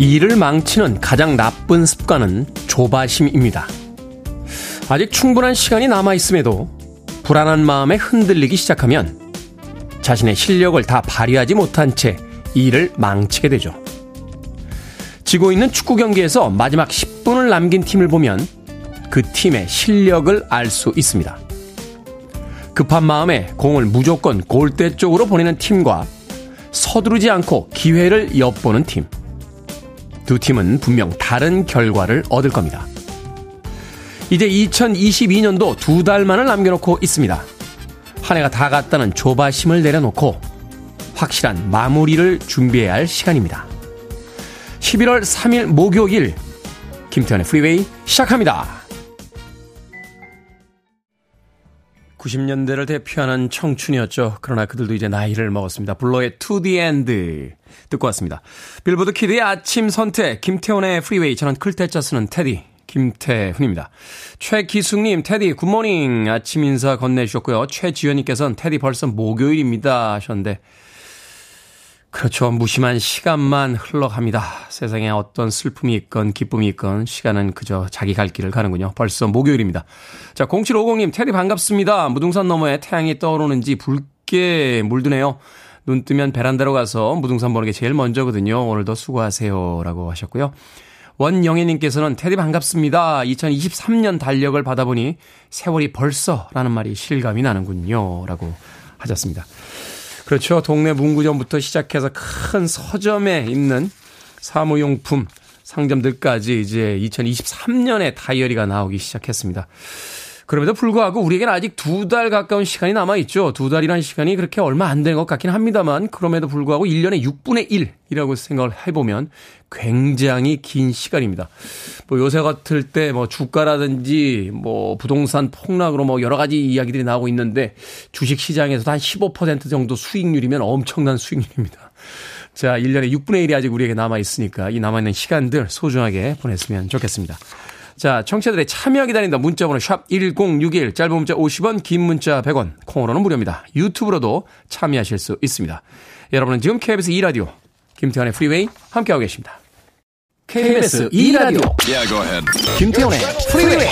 일을 망치는 가장 나쁜 습관은 조바심입니다. 아직 충분한 시간이 남아있음에도 불안한 마음에 흔들리기 시작하면 자신의 실력을 다 발휘하지 못한 채 일을 망치게 되죠. 지고 있는 축구 경기에서 마지막 10분을 남긴 팀을 보면 그 팀의 실력을 알 수 있습니다. 급한 마음에 공을 무조건 골대 쪽으로 보내는 팀과 서두르지 않고 기회를 엿보는 팀. 두 팀은 분명 다른 결과를 얻을 겁니다. 이제 2022년도 2달만을 남겨놓고 있습니다. 한 해가 다 갔다는 조바심을 내려놓고 확실한 마무리를 준비해야 할 시간입니다. 11월 3일 목요일 김태현의 프리웨이 시작합니다. 90년대를 대표하는 청춘이었죠. 그러나 그들도 이제 나이를 먹었습니다. 블러의 To The End 듣고 왔습니다. 빌보드 키드의 아침 선택 김태훈의 프리웨이. 저는 클테짜 쓰는 테디 김태훈입니다. 최기숙님, 테디 굿모닝 아침 인사 건네주셨고요. 최지현님께서는 테디 벌써 목요일입니다 하셨는데, 그렇죠. 무심한 시간만 흘러갑니다. 세상에 어떤 슬픔이 있건 기쁨이 있건 시간은 그저 자기 갈 길을 가는군요. 벌써 목요일입니다. 자, 0750님, 테디 반갑습니다. 무등산 너머에 태양이 떠오르는지 붉게 물드네요. 눈 뜨면 베란다로 가서 무등산 보는 게 제일 먼저거든요. 오늘도 수고하세요 라고 하셨고요. 원영애님께서는 테디 반갑습니다. 2023년 달력을 받아보니 세월이 벌써라는 말이 실감이 나는군요 라고 하셨습니다. 그렇죠. 동네 문구점부터 시작해서 큰 서점에 있는 사무용품 상점들까지 이제 2023년에 다이어리가 나오기 시작했습니다. 그럼에도 불구하고 우리에게는 아직 2달 가까운 시간이 남아있죠. 2달이라는 시간이 그렇게 얼마 안 된 것 같긴 합니다만, 그럼에도 불구하고 1년의 6분의 1이라고 생각을 해보면 굉장히 긴 시간입니다. 뭐 요새 같을 때 뭐 주가라든지 뭐 부동산 폭락으로 뭐 여러 가지 이야기들이 나오고 있는데, 주식시장에서도 한 15% 정도 수익률이면 엄청난 수익률입니다. 자, 1년의 6분의 1이 아직 우리에게 남아있으니까 이 남아있는 시간들 소중하게 보냈으면 좋겠습니다. 자, 청취자들의 참여 기다린다. 문자번호 샵 1061, 짧은 문자 50원, 긴 문자 100원, 콩으로는 무료입니다. 유튜브로도 참여하실 수 있습니다. 여러분은 지금 KBS 2라디오 김태환의 프리웨이 함께하고 계십니다. KBS 2라디오 김태환의 프리웨이.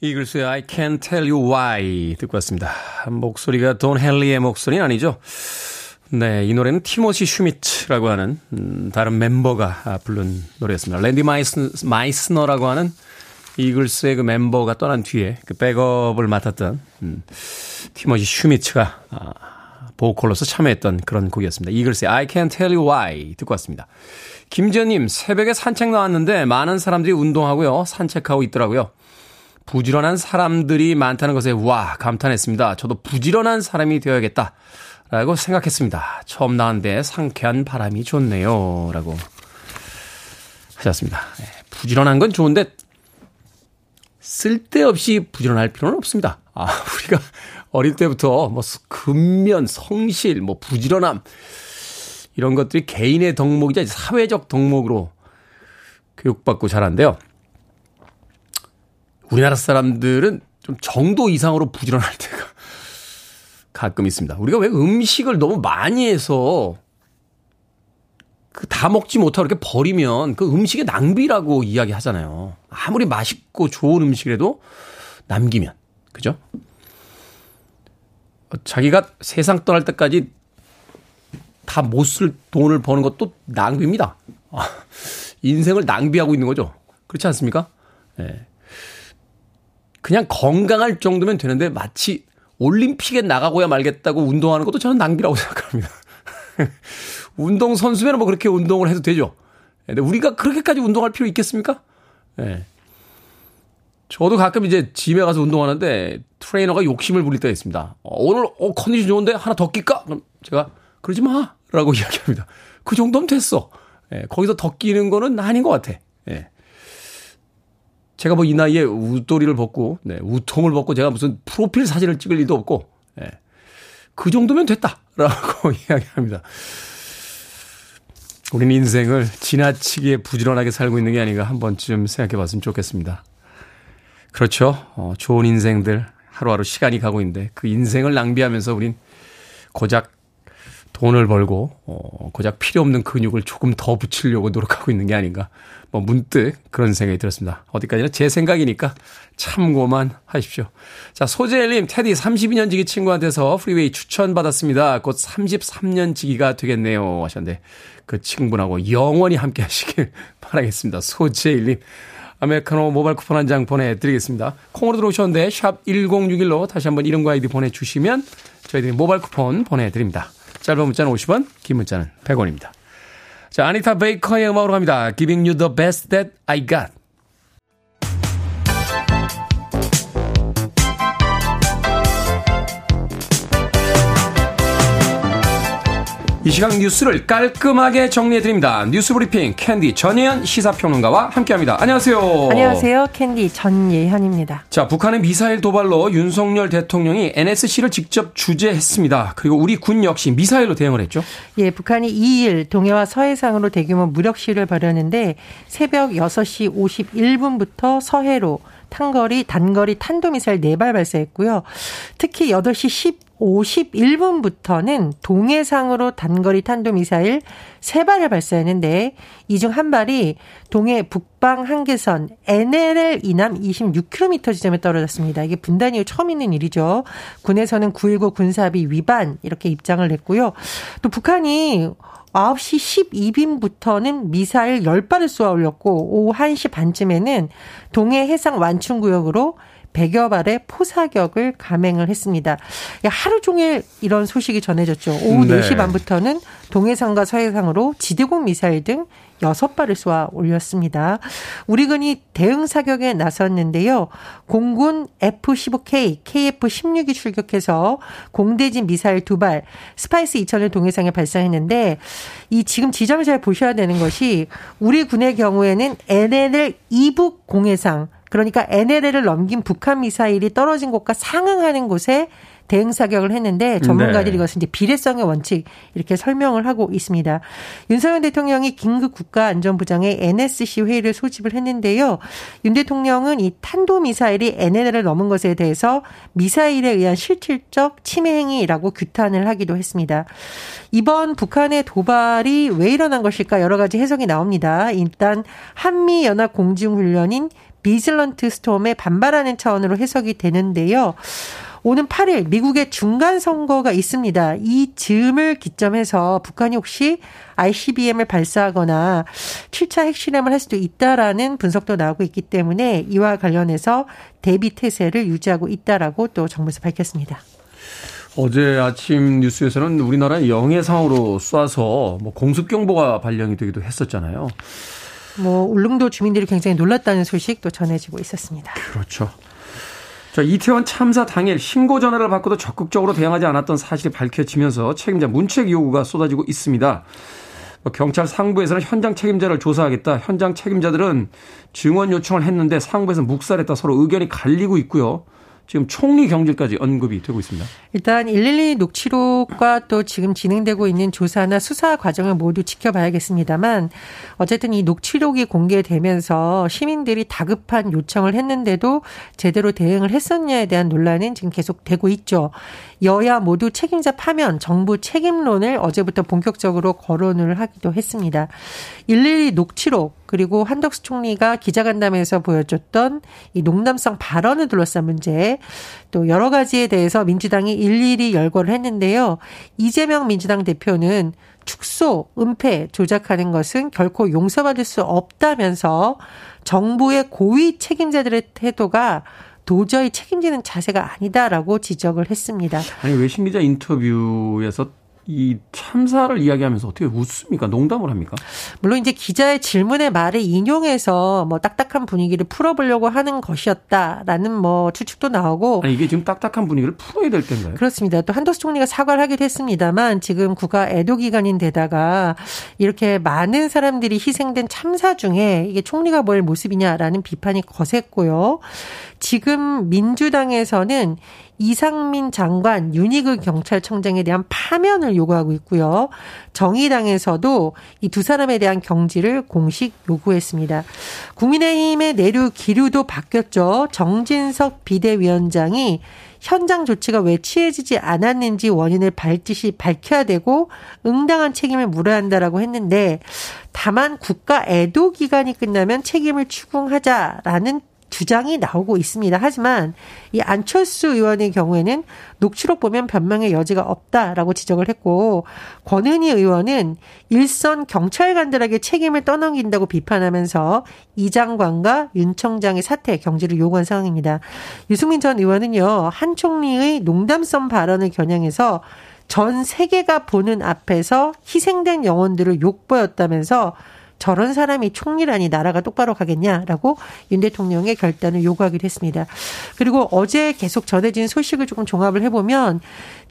이글스의 I Can't Tell You Why 듣고 왔습니다. 목소리가 돈 헨리의 목소리는 아니죠. 네, 이 노래는 티모시 슈미츠라고 하는 다른 멤버가 부른 노래였습니다. 랜디 마이스너라고 하는 이글스의 그 멤버가 떠난 뒤에 그 백업을 맡았던 티모시 슈미츠가 보컬로서 참여했던 그런 곡이었습니다. 이글스의 I Can't Tell You Why 듣고 왔습니다. 김재님, 새벽에 산책 나왔는데 많은 사람들이 운동하고요, 산책하고 있더라고요. 부지런한 사람들이 많다는 것에 와 감탄했습니다. 저도 부지런한 사람이 되어야겠다라고 생각했습니다. 처음 나왔는데 상쾌한 바람이 좋네요 라고 하셨습니다. 네, 부지런한 건 좋은데 쓸데없이 부지런할 필요는 없습니다. 우리가 어릴 때부터 뭐 근면, 성실, 뭐 부지런함 이런 것들이 개인의 덕목이자 사회적 덕목으로 교육받고 자란데요. 우리나라 사람들은 좀 정도 이상으로 부지런할 때가 가끔 있습니다. 우리가 왜 음식을 너무 많이 해서 다 먹지 못하고 이렇게 버리면 그 음식의 낭비라고 이야기하잖아요. 아무리 맛있고 좋은 음식이라도 남기면, 그죠? 자기가 세상 떠날 때까지 다 못 쓸 돈을 버는 것도 낭비입니다. 인생을 낭비하고 있는 거죠. 그렇지 않습니까? 네. 그냥 건강할 정도면 되는데 마치 올림픽에 나가고야 말겠다고 운동하는 것도 저는 낭비라고 생각합니다. 운동선수면 뭐 그렇게 운동을 해도 되죠. 근데 우리가 그렇게까지 운동할 필요 있겠습니까? 네. 저도 가끔 이제 집에 가서 운동하는데 트레이너가 욕심을 부릴 때가 있습니다. 오늘 컨디션 좋은데 하나 더 낄까? 그럼 제가 그러지 마! 라고 이야기합니다. 그 정도면 됐어. 예, 거기서 더 끼는 거는 아닌 것 같아. 예. 제가 뭐 이 나이에 웃도리를 벗고, 네, 웃통을 벗고 제가 무슨 프로필 사진을 찍을 일도 없고, 예. 그 정도면 됐다. 라고 이야기합니다. 우린 인생을 지나치게 부지런하게 살고 있는 게 아닌가 한 번쯤 생각해 봤으면 좋겠습니다. 그렇죠. 좋은 인생들 하루하루 시간이 가고 있는데 그 인생을 낭비하면서 우린 고작 돈을 벌고 고작 필요 없는 근육을 조금 더 붙이려고 노력하고 있는 게 아닌가. 뭐 문득 그런 생각이 들었습니다. 어디까지나 제 생각이니까 참고만 하십시오. 자, 소재일님 테디 32년 지기 친구한테서 프리웨이 추천받았습니다. 곧 33년 지기가 되겠네요 하셨는데 그 친구분하고 영원히 함께 하시길 바라겠습니다. 소재일님 아메리카노 모바일 쿠폰 한 장 보내드리겠습니다. 콩으로 들어오셨는데 샵 1061로 다시 한번 이름과 아이디 보내주시면 저희들이 모바일 쿠폰 보내드립니다. 짧은 문자는 50원, 긴 문자는 100원입니다. 자, 아니타 베이커의 음악으로 갑니다. Giving you the best that I got. 이 시각 뉴스를 깔끔하게 정리해드립니다. 뉴스브리핑 캔디 전예현 시사평론가와 함께합니다. 안녕하세요. 안녕하세요. 캔디 전예현입니다. 자, 북한의 미사일 도발로 윤석열 대통령이 NSC를 직접 주재했습니다. 그리고 우리 군 역시 미사일로 대응을 했죠. 예, 북한이 2일 동해와 서해상으로 대규모 무력 시위를 벌였는데 새벽 6시 51분부터 서해로 탄거리, 단거리 탄도미사일 4발 발사했고요. 특히 8시 51분부터는 동해상으로 단거리 탄도미사일 3발을 발사했는데 이 중 한 발이 동해 북방 한계선 NLL 이남 26km 지점에 떨어졌습니다. 이게 분단 이후 처음 있는 일이죠. 군에서는 9.19 군사합의 위반 이렇게 입장을 냈고요. 또 북한이 9시 12분부터는 미사일 10발을 쏘아 올렸고 오후 1시 반쯤에는 동해 해상 완충구역으로 100여 발의 포사격을 감행을 했습니다. 하루 종일 이런 소식이 전해졌죠. 오후 4시 반부터는 동해상과 서해상으로 지대공 미사일 등 6발을 쏘아 올렸습니다. 우리 군이 대응 사격에 나섰는데요. 공군 F-15K, KF-16이 출격해서 공대진 미사일 2발, 스파이스 2000을 동해상에 발사했는데 이 지금 지점을 잘 보셔야 되는 것이 우리 군의 경우에는 NLL 이북 공해상 그러니까 NLL을 넘긴 북한 미사일이 떨어진 곳과 상응하는 곳에 대응 사격을 했는데 전문가들이 네. 이것은 이제 비례성의 원칙 이렇게 설명을 하고 있습니다. 윤석열 대통령이 긴급 국가안전부장의 NSC 회의를 소집을 했는데요. 윤 대통령은 이 탄도미사일이 NLL을 넘은 것에 대해서 미사일에 의한 실질적 침해 행위라고 규탄을 하기도 했습니다. 이번 북한의 도발이 왜 일어난 것일까 여러 가지 해석이 나옵니다. 일단 한미연합공중훈련인 비질런트 스톰에 반발하는 차원으로 해석이 되는데요. 오는 8일 미국의 중간 선거가 있습니다. 이 즈음을 기점해서 북한이 혹시 ICBM을 발사하거나 7차 핵실험을 할 수도 있다라는 분석도 나오고 있기 때문에 이와 관련해서 대비 태세를 유지하고 있다라고 또 정부에서 밝혔습니다. 어제 아침 뉴스에서는 우리나라 영해 상으로 쏴서 뭐 공습경보가 발령이 되기도 했었잖아요. 뭐 울릉도 주민들이 굉장히 놀랐다는 소식도 전해지고 있었습니다. 그렇죠. 자, 이태원 참사 당일 신고 전화를 받고도 적극적으로 대응하지 않았던 사실이 밝혀지면서 책임자 문책 요구가 쏟아지고 있습니다. 경찰 상부에서는 현장 책임자를 조사하겠다. 현장 책임자들은 증언 요청을 했는데 상부에서 묵살했다. 서로 의견이 갈리고 있고요. 지금 총리 경질까지 언급이 되고 있습니다. 일단 112 녹취록과 또 지금 진행되고 있는 조사나 수사 과정을 모두 지켜봐야겠습니다만 어쨌든 이 녹취록이 공개되면서 시민들이 다급한 요청을 했는데도 제대로 대응을 했었냐에 대한 논란은 지금 계속되고 있죠. 여야 모두 책임자 파면, 정부 책임론을 어제부터 본격적으로 거론을 하기도 했습니다. 112 녹취록 그리고 한덕수 총리가 기자간담회에서 보여줬던 이 농담성 발언을 둘러싼 문제 또 여러 가지에 대해서 민주당이 일일이 열거를 했는데요. 이재명 민주당 대표는 축소, 은폐, 조작하는 것은 결코 용서받을 수 없다면서 정부의 고위 책임자들의 태도가 도저히 책임지는 자세가 아니다라고 지적을 했습니다. 아니, 외신 기자 인터뷰에서 이 참사를 이야기하면서 어떻게 웃습니까? 농담을 합니까? 물론 이제 기자의 질문의 말을 인용해서 뭐 딱딱한 분위기를 풀어보려고 하는 것이었다라는 뭐 추측도 나오고. 아니, 이게 지금 딱딱한 분위기를 풀어야 될 텐가요? 그렇습니다. 또 한덕수 총리가 사과를 하기도 했습니다만 지금 국가 애도 기간인데다가 이렇게 많은 사람들이 희생된 참사 중에 이게 총리가 뭘 모습이냐라는 비판이 거셌고요. 지금 민주당에서는 이상민 장관, 윤희그 경찰청장에 대한 파면을 요구하고 있고요. 정의당에서도 이 두 사람에 대한 경질을 공식 요구했습니다. 국민의힘의 내류 기류도 바뀌었죠. 정진석 비대위원장이 현장 조치가 왜 취해지지 않았는지 원인을 밝혀야 되고 응당한 책임을 물어야 한다라고 했는데 다만 국가 애도 기간이 끝나면 책임을 추궁하자라는 주장이 나오고 있습니다. 하지만 이 안철수 의원의 경우에는 녹취록 보면 변명의 여지가 없다라고 지적을 했고 권은희 의원은 일선 경찰관들에게 책임을 떠넘긴다고 비판하면서 이 장관과 윤 청장의 사퇴 경질을 요구한 상황입니다. 유승민 전 의원은요. 한 총리의 농담성 발언을 겨냥해서 전 세계가 보는 앞에서 희생된 영혼들을 욕보였다면서 저런 사람이 총리라니 나라가 똑바로 가겠냐라고 윤 대통령의 결단을 요구하기도 했습니다. 그리고 어제 계속 전해진 소식을 조금 종합을 해보면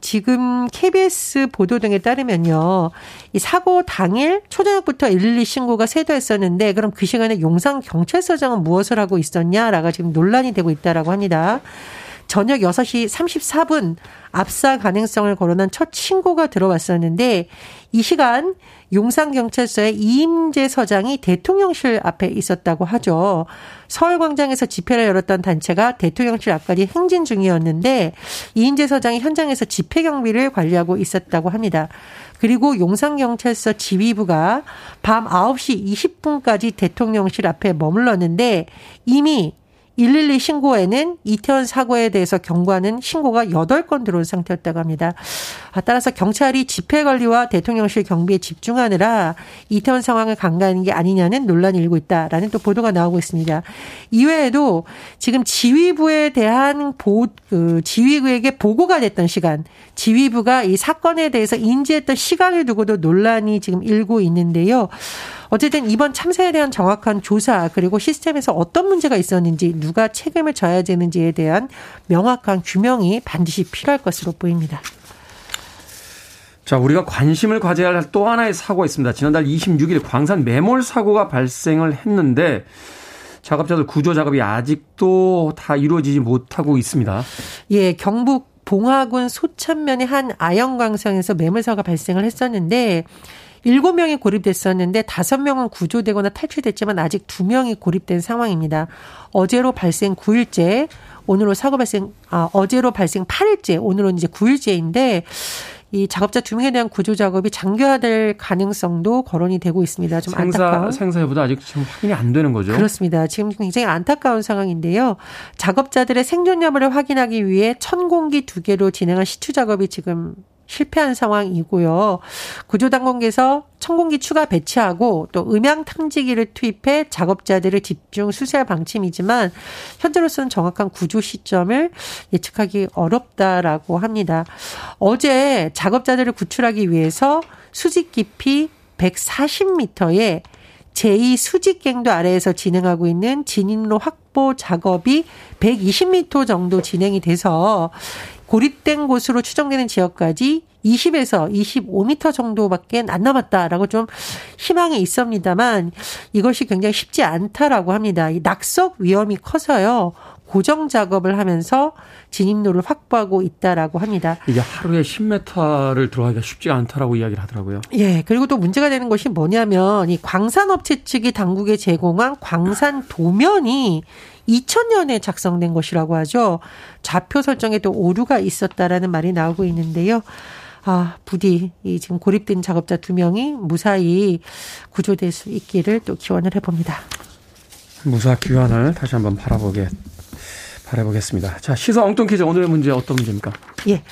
지금 KBS 보도 등에 따르면요. 이 사고 당일 초저녁부터 112 신고가 쇄도했었는데 그럼 그 시간에 용산경찰서장은 무엇을 하고 있었냐라고 지금 논란이 되고 있다라고 합니다. 저녁 6시 34분 압사 가능성을 거론한 첫 신고가 들어왔었는데 이 시간 용산경찰서의 이임재 서장이 대통령실 앞에 있었다고 하죠. 서울광장에서 집회를 열었던 단체가 대통령실 앞까지 행진 중이었는데 이임재 서장이 현장에서 집회 경비를 관리하고 있었다고 합니다. 그리고 용산경찰서 지휘부가 밤 9시 20분까지 대통령실 앞에 머물렀는데 이미 112 신고에는 이태원 사고에 대해서 경고하는 신고가 8건 들어온 상태였다고 합니다. 따라서 경찰이 집회 관리와 대통령실 경비에 집중하느라 이태원 상황을 간과하는 게 아니냐는 논란이 일고 있다라는 또 보도가 나오고 있습니다. 이외에도 지금 지휘부에 대한 지휘부에게 보고가 됐던 시간, 지휘부가 이 사건에 대해서 인지했던 시간을 두고도 논란이 지금 일고 있는데요. 어쨌든 이번 참사에 대한 정확한 조사 그리고 시스템에서 어떤 문제가 있었는지 누가 책임을 져야 되는지에 대한 명확한 규명이 반드시 필요할 것으로 보입니다. 자, 우리가 관심을 가져야 할 또 하나의 사고가 있습니다. 지난달 26일 광산 매몰 사고가 발생을 했는데 작업자들 구조 작업이 아직도 다 이루어지지 못하고 있습니다. 예, 경북 봉화군 소천면의 한 아연광성에서 매몰사고가 발생을 했었는데 7명이 고립됐었는데 5명은 구조되거나 탈출됐지만 아직 2명이 고립된 상황입니다. 어제로 발생 9일째, 오늘로 사고 발생, 어제로 발생 8일째, 오늘로 이제 9일째인데 이 작업자 2명에 대한 구조 작업이 장기화될 가능성도 거론이 되고 있습니다. 좀 안타까운. 생사 여부도 아직 지금 확인이 안 되는 거죠? 그렇습니다. 지금 굉장히 안타까운 상황인데요. 작업자들의 생존 여부를 확인하기 위해 천공기 2개로 진행한 시추 작업이 지금 실패한 상황이고요. 구조당국에서 천공기 추가 배치하고 또 음향 탐지기를 투입해 작업자들을 집중 수세할 방침이지만 현재로서는 정확한 구조 시점을 예측하기 어렵다라고 합니다. 어제 작업자들을 구출하기 위해서 수직 깊이 140m의 제2 수직갱도 아래에서 진행하고 있는 진입로 확보 작업이 120m 정도 진행이 돼서 고립된 곳으로 추정되는 지역까지 20에서 25m 정도밖에 안 남았다라고 좀 희망이 있습니다만 이것이 굉장히 쉽지 않다라고 합니다. 이 낙석 위험이 커서요. 고정 작업을 하면서 진입로를 확보하고 있다라고 합니다. 이게 하루에 10m를 들어가기가 쉽지 않다라고 이야기를 하더라고요. 예, 그리고 또 문제가 되는 것이 뭐냐면 이 광산업체 측이 당국에 제공한 광산 도면이 2000년에 작성된 것이라고 하죠. 좌표 설정에도 오류가 있었다라는 말이 나오고 있는데요. 부디 이 지금 고립된 작업자 2명이 무사히 구조될 수 있기를 또 기원을 해봅니다. 무사 기원을 다시 한번 바라보겠습니다. 자, 시사 엉뚱 퀴즈 오늘의 문제 어떤 문제입니까? 예,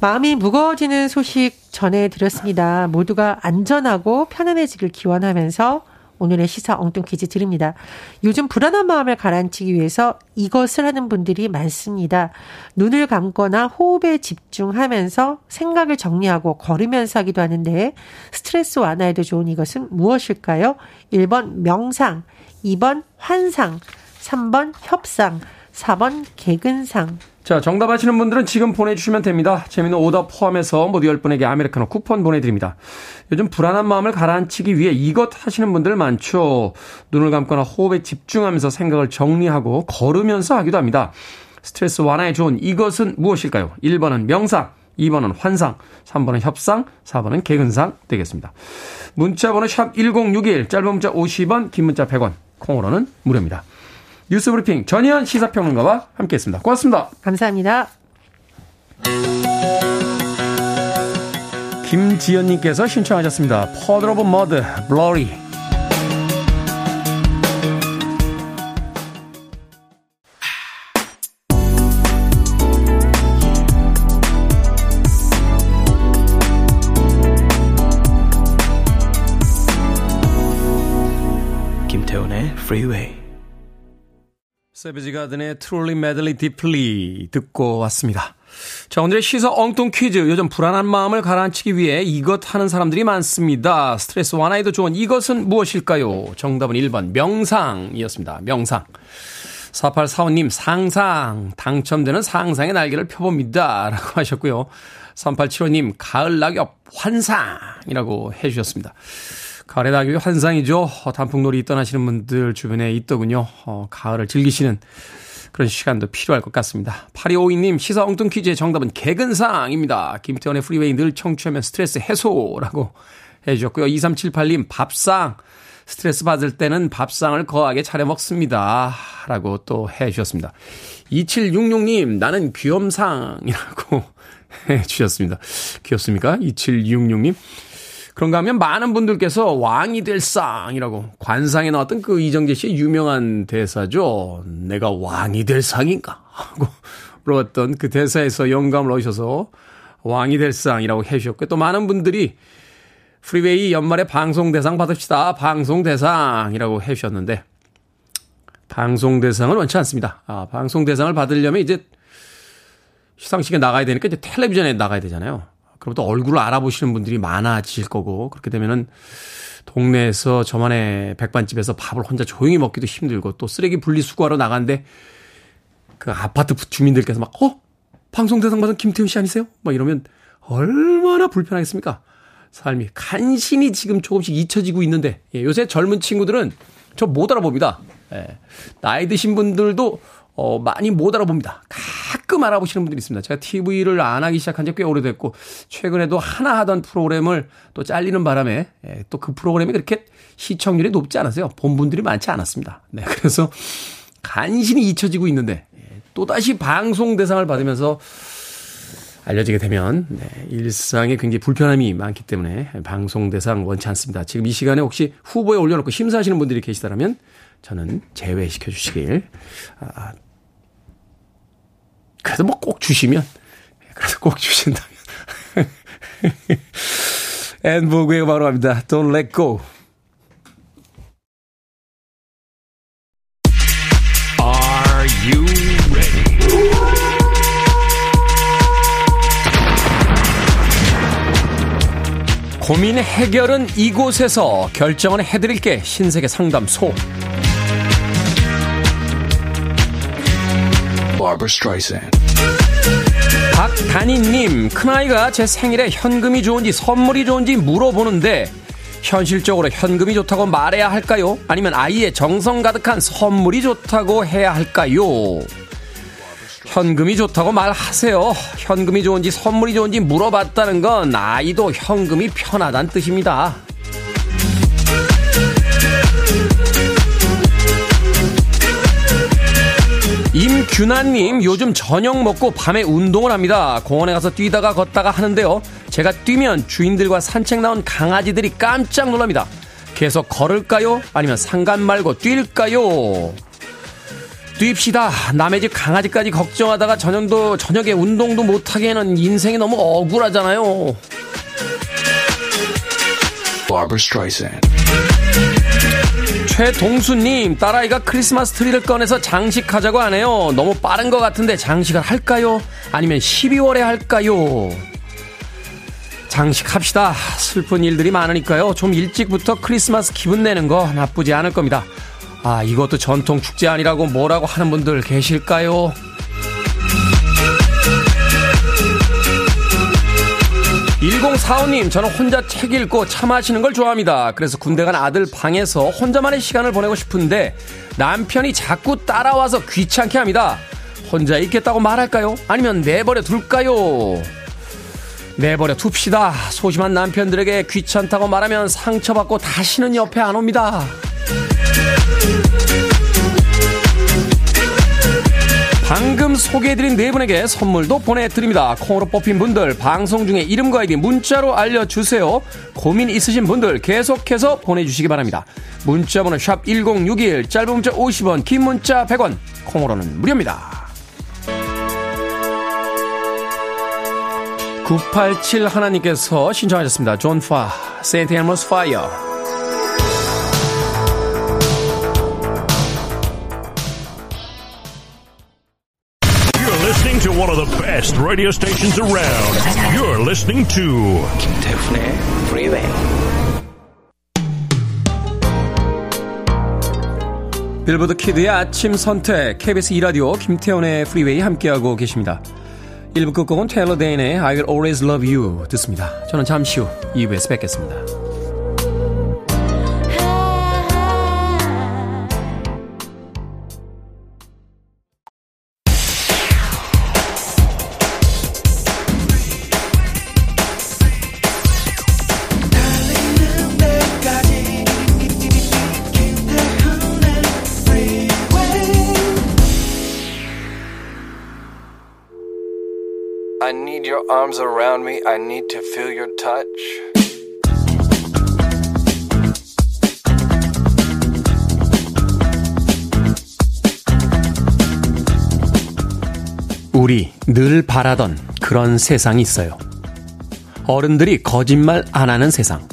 마음이 무거워지는 소식 전해드렸습니다. 모두가 안전하고 편안해지길 기원하면서 오늘의 시사 엉뚱 퀴즈 드립니다. 요즘 불안한 마음을 가라앉히기 위해서 이것을 하는 분들이 많습니다. 눈을 감거나 호흡에 집중하면서 생각을 정리하고 걸으면서 하기도 하는데 스트레스 완화에도 좋은 이것은 무엇일까요? 1번 명상, 2번 환상, 3번 협상, 4번 개근상. 자, 정답 아시는 분들은 지금 보내주시면 됩니다. 재미있는 오답 포함해서 모두 10분에게 아메리카노 쿠폰 보내드립니다. 요즘 불안한 마음을 가라앉히기 위해 이것 하시는 분들 많죠. 눈을 감거나 호흡에 집중하면서 생각을 정리하고 걸으면서 하기도 합니다. 스트레스 완화에 좋은 이것은 무엇일까요? 1번은 명상, 2번은 환상, 3번은 협상, 4번은 개근상 되겠습니다. 문자번호 샵 1061, 짧은 문자 50원, 긴 문자 100원, 콩으로는 무료입니다. 뉴스 브리핑 전희연 시사평론가와 함께했습니다. 고맙습니다. 감사합니다. 김지연님께서 신청하셨습니다. Powder of Mud, Blurry. 김태훈의 프리웨이. 세비지 가든의 Truly Madly Deeply 듣고 왔습니다. 자, 오늘의 시사 엉뚱 퀴즈. 요즘 불안한 마음을 가라앉히기 위해 이것 하는 사람들이 많습니다. 스트레스 완화에도 좋은 이것은 무엇일까요? 정답은 1번 명상이었습니다. 명상. 4845님 상상. 당첨되는 상상의 날개를 펴봅니다. 라고 하셨고요. 3875님 가을 낙엽 환상이라고 해주셨습니다. 가을의 낙엽이 환상이죠. 단풍놀이 떠나시는 분들 주변에 있더군요. 가을을 즐기시는 그런 시간도 필요할 것 같습니다. 8252님 시사 엉뚱 퀴즈의 정답은 개근상입니다. 김태원의 프리웨이 늘 청취하면 스트레스 해소라고 해주셨고요. 2378님 밥상. 스트레스 받을 때는 밥상을 거하게 차려 먹습니다. 라고 또 해주셨습니다. 2766님 나는 귀염상이라고 해주셨습니다. 귀엽습니까? 2766님. 그런가 하면 많은 분들께서 왕이 될 상이라고 관상에 나왔던 그 이정재 씨의 유명한 대사죠. 내가 왕이 될 상인가? 하고 물어봤던 그 대사에서 영감을 얻으셔서 왕이 될 상이라고 해주셨고 또 많은 분들이 프리웨이 연말에 방송대상 받읍시다. 방송대상이라고 해주셨는데 방송대상은 원치 않습니다. 방송대상을 받으려면 이제 시상식에 나가야 되니까 이제 텔레비전에 나가야 되잖아요. 그럼 또 얼굴을 알아보시는 분들이 많아질 거고 그렇게 되면은 동네에서 저만의 백반집에서 밥을 혼자 조용히 먹기도 힘들고 또 쓰레기 분리수거하러 나갔는데 그 아파트 주민들께서 막 방송대상 받은 김태훈 씨 아니세요? 막 이러면 얼마나 불편하겠습니까? 삶이 간신히 지금 조금씩 잊혀지고 있는데 예, 요새 젊은 친구들은 저 못 알아봅니다. 예, 나이 드신 분들도 많이 못 알아봅니다. 가끔 알아보시는 분들이 있습니다. 제가 TV를 안 하기 시작한 지 꽤 오래됐고 최근에도 하나 하던 프로그램을 또 잘리는 바람에 또 그 프로그램이 그렇게 시청률이 높지 않았어요. 본 분들이 많지 않았습니다. 네, 그래서 간신히 잊혀지고 있는데 또다시 방송 대상을 받으면서 알려지게 되면 네, 일상에 굉장히 불편함이 많기 때문에 방송 대상 원치 않습니다. 지금 이 시간에 혹시 후보에 올려놓고 심사하시는 분들이 계시다라면 저는 제외시켜 주시길 그래도 뭐 꼭 주시면 그래도 꼭 주신다면 엔보그의 바로 갑니다. Don't let go. Are you ready? 고민 해결은 이곳에서 결정은 해드릴게. 신세계 상담소. 박단희님 큰아이가 제 생일에 현금이 좋은지 선물이 좋은지 물어보는데 현실적으로 현금이 좋다고 말해야 할까요? 아니면 아이의 정성 가득한 선물이 좋다고 해야 할까요? 현금이 좋다고 말하세요. 현금이 좋은지 선물이 좋은지 물어봤다는 건 아이도 현금이 편하다는 뜻입니다. 임규나님 요즘 저녁 먹고 밤에 운동을 합니다. 공원에 가서 뛰다가 걷다가 하는데요. 제가 뛰면 주인들과 산책 나온 강아지들이 깜짝 놀랍니다. 계속 걸을까요? 아니면 상관 말고 뛸까요? 뛰읍시다. 남의 집 강아지까지 걱정하다가 저녁에 운동도 못하기에는 인생이 너무 억울하잖아요. 최동수님, 딸아이가 크리스마스 트리를 꺼내서 장식하자고 하네요. 너무 빠른 것 같은데 장식을 할까요? 아니면 12월에 할까요? 장식합시다. 슬픈 일들이 많으니까요. 좀 일찍부터 크리스마스 기분 내는 거 나쁘지 않을 겁니다. 아, 이것도 전통 축제 아니라고 뭐라고 하는 분들 계실까요? 1045님, 저는 혼자 책 읽고 차 마시는 걸 좋아합니다. 그래서 군대 간 아들 방에서 혼자만의 시간을 보내고 싶은데 남편이 자꾸 따라와서 귀찮게 합니다. 혼자 있겠다고 말할까요? 아니면 내버려 둘까요? 내버려 둡시다. 소심한 남편들에게 귀찮다고 말하면 상처받고 다시는 옆에 안 옵니다. 소개해드린 네 분에게 선물도 보내드립니다. 콩으로 뽑힌 분들 방송 중에 이름과 아이디 문자로 알려주세요. 고민 있으신 분들 계속해서 보내주시기 바랍니다. 문자번호 샵 1061, 짧은 문자 50원, 긴 문자 100원, 콩으로는 무료입니다. 987 하나님께서 신청하셨습니다. 존파, 세인트 엘머스 파이어. To one of the best radio stations around. You're listening to 김태훈의 프리웨이. 빌보드 키드의 아침 선택 KBS 2라디오 김태훈의 프리웨이 함께하고 계십니다. 1부 끝곡은 테일러 데인의 I Will Always Love You 듣습니다. 저는 잠시 후 2부에서 뵙겠습니다. I need your arms around me. I need to feel your touch. 우리 늘 바라던 그런 세상이 있어요. 어른들이 거짓말 안 하는 세상.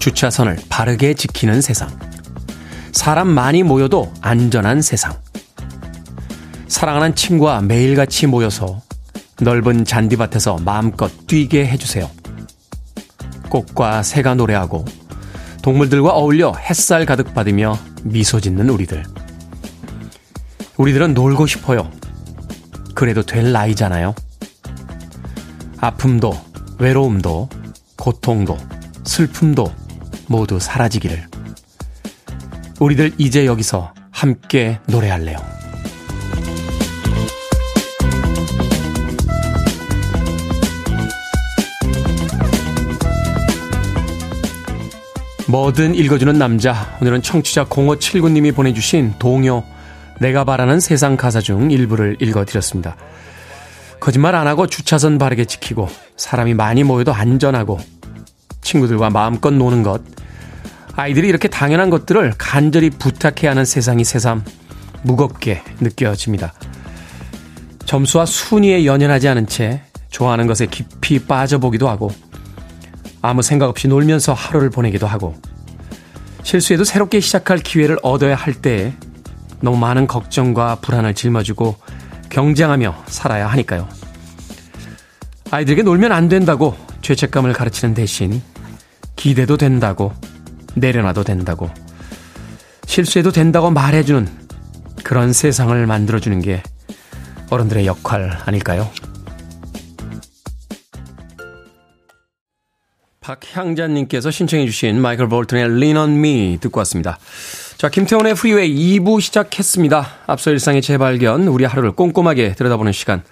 주차선을 바르게 지키는 세상. 사람 많이 모여도 안전한 세상. 사랑하는 친구와 매일같이 모여서 넓은 잔디밭에서 마음껏 뛰게 해주세요. 꽃과 새가 노래하고 동물들과 어울려 햇살 가득 받으며 미소 짓는 우리들. 우리들은 놀고 싶어요. 그래도 될 나이잖아요. 아픔도 외로움도 고통도 슬픔도 모두 사라지기를. 우리들 이제 여기서 함께 노래할래요. 뭐든 읽어주는 남자, 오늘은 청취자 0579님이 보내주신 동요 내가 바라는 세상 가사 중 일부를 읽어드렸습니다. 거짓말 안 하고 주차선 바르게 지키고 사람이 많이 모여도 안전하고 친구들과 마음껏 노는 것, 아이들이 이렇게 당연한 것들을 간절히 부탁해야 하는 세상이 새삼 무겁게 느껴집니다. 점수와 순위에 연연하지 않은 채 좋아하는 것에 깊이 빠져보기도 하고 아무 생각 없이 놀면서 하루를 보내기도 하고, 실수해도 새롭게 시작할 기회를 얻어야 할 때에 너무 많은 걱정과 불안을 짊어지고 경쟁하며 살아야 하니까요. 아이들에게 놀면 안 된다고 죄책감을 가르치는 대신 기대도 된다고 내려놔도 된다고 실수해도 된다고 말해주는 그런 세상을 만들어주는 게 어른들의 역할 아닐까요? 박향자님께서 신청해 주신 마이클 볼튼의 Lean on Me 듣고 왔습니다. 자, 김태원의 프리웨이 2부 시작했습니다. 앞서 일상의 재발견, 우리 하루를 꼼꼼하게 들여다보는 시간.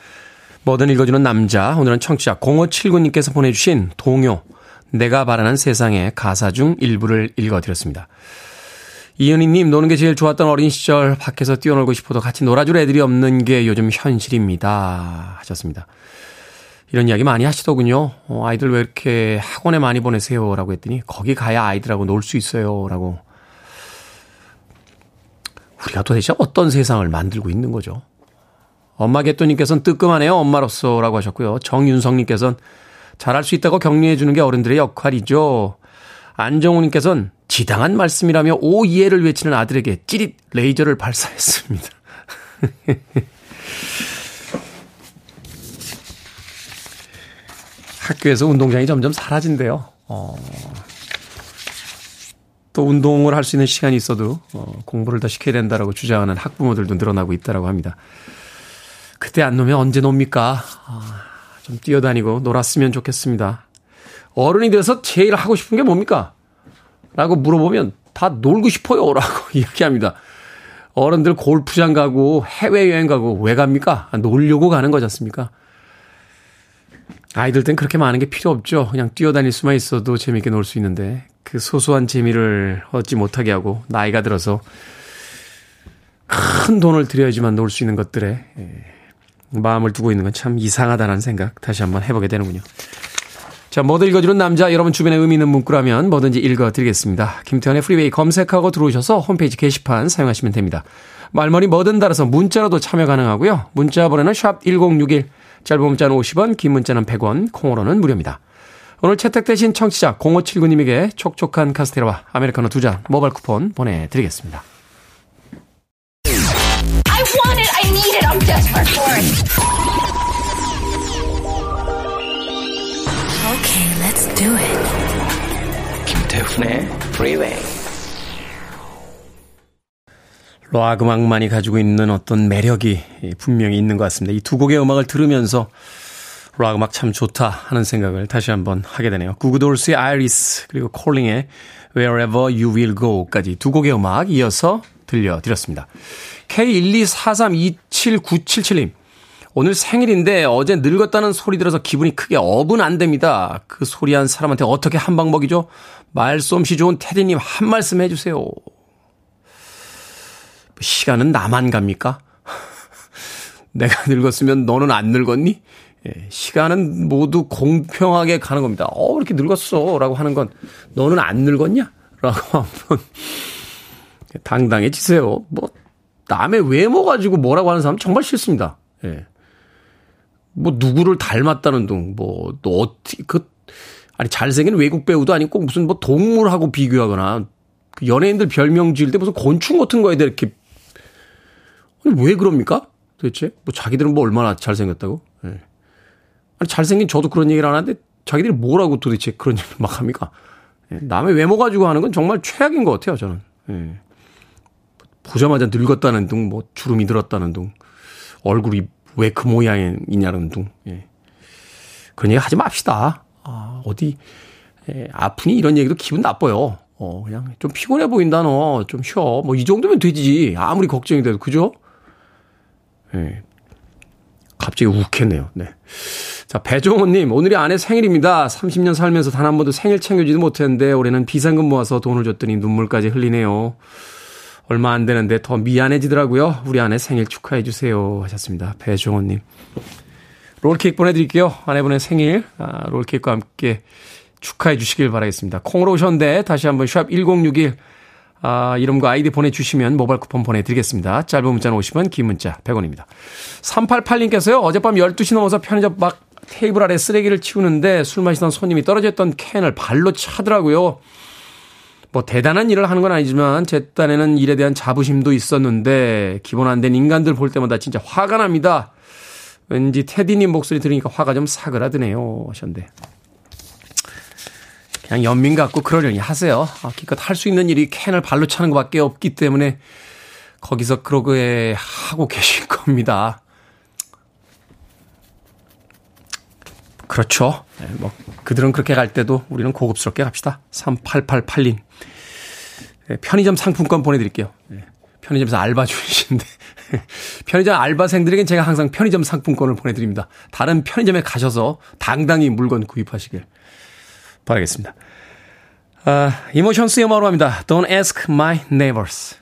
뭐든 읽어주는 남자, 오늘은 청취자 0579님께서 보내주신 동요, 내가 바라는 세상의 가사 중 일부를 읽어드렸습니다. 이은희님, 노는 게 제일 좋았던 어린 시절, 밖에서 뛰어놀고 싶어도 같이 놀아줄 애들이 없는 게 요즘 현실입니다. 하셨습니다. 이런 이야기 많이 하시더군요. 아이들 왜 이렇게 학원에 많이 보내세요? 라고 했더니 거기 가야 아이들하고 놀 수 있어요. 라고. 우리가 도대체 어떤 세상을 만들고 있는 거죠? 엄마 개또님께서는 뜨끔하네요. 엄마로서 라고 하셨고요. 정윤성님께서는 잘할 수 있다고 격려해 주는 게 어른들의 역할이죠. 안정우님께서는 지당한 말씀이라며 오 이해를 외치는 아들에게 찌릿 레이저를 발사했습니다. 학교에서 운동장이 점점 사라진대요. 또 운동을 할 수 있는 시간이 있어도 공부를 더 시켜야 된다라고 주장하는 학부모들도 늘어나고 있다라고 합니다. 그때 안 노면 언제 놉니까? 좀 뛰어다니고 놀았으면 좋겠습니다. 어른이 돼서 제일 하고 싶은 게 뭡니까? 라고 물어보면 다 놀고 싶어요 라고 이야기합니다. 어른들 골프장 가고 해외여행 가고 왜 갑니까? 놀려고 가는 거지 않습니까? 아이들 땐 그렇게 많은 게 필요 없죠. 그냥 뛰어다닐 수만 있어도 재미있게 놀 수 있는데 그 소소한 재미를 얻지 못하게 하고 나이가 들어서 큰 돈을 들여야지만 놀 수 있는 것들에 마음을 두고 있는 건 참 이상하다는 생각 다시 한번 해보게 되는군요. 자, 뭐든 읽어주는 남자, 여러분 주변에 의미 있는 문구라면 뭐든지 읽어드리겠습니다. 김태현의 프리웨이 검색하고 들어오셔서 홈페이지 게시판 사용하시면 됩니다. 말머리 뭐든 달아서 문자로도 참여 가능하고요. 문자 번호는 샵1061, 짧은 문자는 50원, 긴 문자는 100원, 콩으로는 무료입니다. 오늘 채택되신 청취자 0579님에게 촉촉한 카스테라와 아메리카노 2잔 모바일 쿠폰 보내드리겠습니다. I want it, I need it, I'm desperate for it. Okay, let's do it. 김태훈의 프리웨이. 록 음악만이 가지고 있는 어떤 매력이 분명히 있는 것 같습니다. 이 두 곡의 음악을 들으면서 록 음악 참 좋다 하는 생각을 다시 한번 하게 되네요. 구구돌스의 아이리스 그리고 콜링의 Wherever You Will Go까지 두 곡의 음악 이어서 들려드렸습니다. K124327977님. 오늘 생일인데 어제 늙었다는 소리 들어서 기분이 크게 업은 안 됩니다. 그 소리 한 사람한테 어떻게 한방 먹이죠? 말솜씨 좋은 테디님 한 말씀 해주세요. 시간은 나만 갑니까? 내가 늙었으면 너는 안 늙었니? 시간은 모두 공평하게 가는 겁니다. 왜 이렇게 늙었어? 라고 하는 건 너는 안 늙었냐? 라고 한번 당당해지세요. 남의 외모 가지고 뭐라고 하는 사람 정말 싫습니다. 누구를 닮았다는 둥, 아니, 잘생긴 외국 배우도 아니고 꼭 무슨 동물하고 비교하거나, 연예인들 별명 지을 때 무슨 곤충 같은 거에 대해 이렇게, 아니, 왜 그럽니까? 도대체? 자기들은 얼마나 잘생겼다고? 예. 아니, 잘생긴 저도 그런 얘기를 안 하는데, 자기들이 뭐라고 도대체 그런 얘기를 막 합니까? 예. 남의 외모 가지고 하는 건 정말 최악인 것 같아요, 저는. 예. 보자마자 늙었다는 둥, 주름이 들었다는 둥, 얼굴이 왜 그 모양이냐는 둥. 예. 그런 얘기 하지 맙시다. 아프니? 이런 얘기도 기분 나빠요. 그냥 좀 피곤해 보인다, 너. 좀 쉬어. 이 정도면 되지. 아무리 걱정이 돼도, 그죠? 예. 갑자기 욱했네요. 네. 자, 배종호님. 오늘이 아내 생일입니다. 30년 살면서 단 한 번도 생일 챙겨주지도 못했는데, 올해는 비상금 모아서 돈을 줬더니 눈물까지 흘리네요. 얼마 안 되는데 더 미안해지더라고요. 우리 아내 생일 축하해 주세요 하셨습니다. 배종원님. 롤케이크 보내드릴게요. 아내분의 생일 롤케이크와 함께 축하해 주시길 바라겠습니다. 콩으로 오셨는데 다시 한번 샵 1061 이름과 아이디 보내주시면 모바일 쿠폰 보내드리겠습니다. 짧은 문자는 50원, 긴 문자 100원입니다. 388님께서요. 어젯밤 12시 넘어서 편의점 막 테이블 아래 쓰레기를 치우는데 술 마시던 손님이 떨어졌던 캔을 발로 차더라고요. 대단한 일을 하는 건 아니지만 제 딴에는 일에 대한 자부심도 있었는데 기본 안 된 인간들 볼 때마다 진짜 화가 납니다. 왠지 테디님 목소리 들으니까 화가 좀 사그라드네요 하셨는데 그냥 연민 갖고 그러려니 하세요. 기껏 할 수 있는 일이 캔을 발로 차는 것밖에 없기 때문에 거기서 그러게 하고 계실 겁니다. 그렇죠. 그들은 그렇게 갈 때도 우리는 고급스럽게 갑시다. 3888님. 편의점 상품권 보내드릴게요. 편의점에서 알바 중이신데. 편의점 알바생들에겐 제가 항상 편의점 상품권을 보내드립니다. 다른 편의점에 가셔서 당당히 물건 구입하시길 바라겠습니다. 이모션스의 음악으로 합니다. Don't ask my neighbors.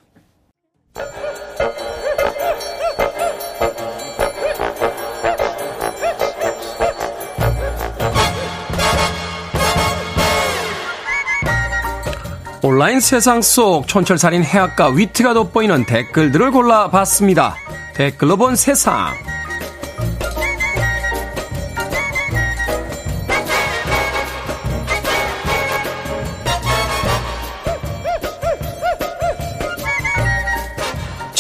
온라인 세상 속 촌철살인 해악과 위트가 돋보이는 댓글들을 골라봤습니다. 댓글로 본 세상.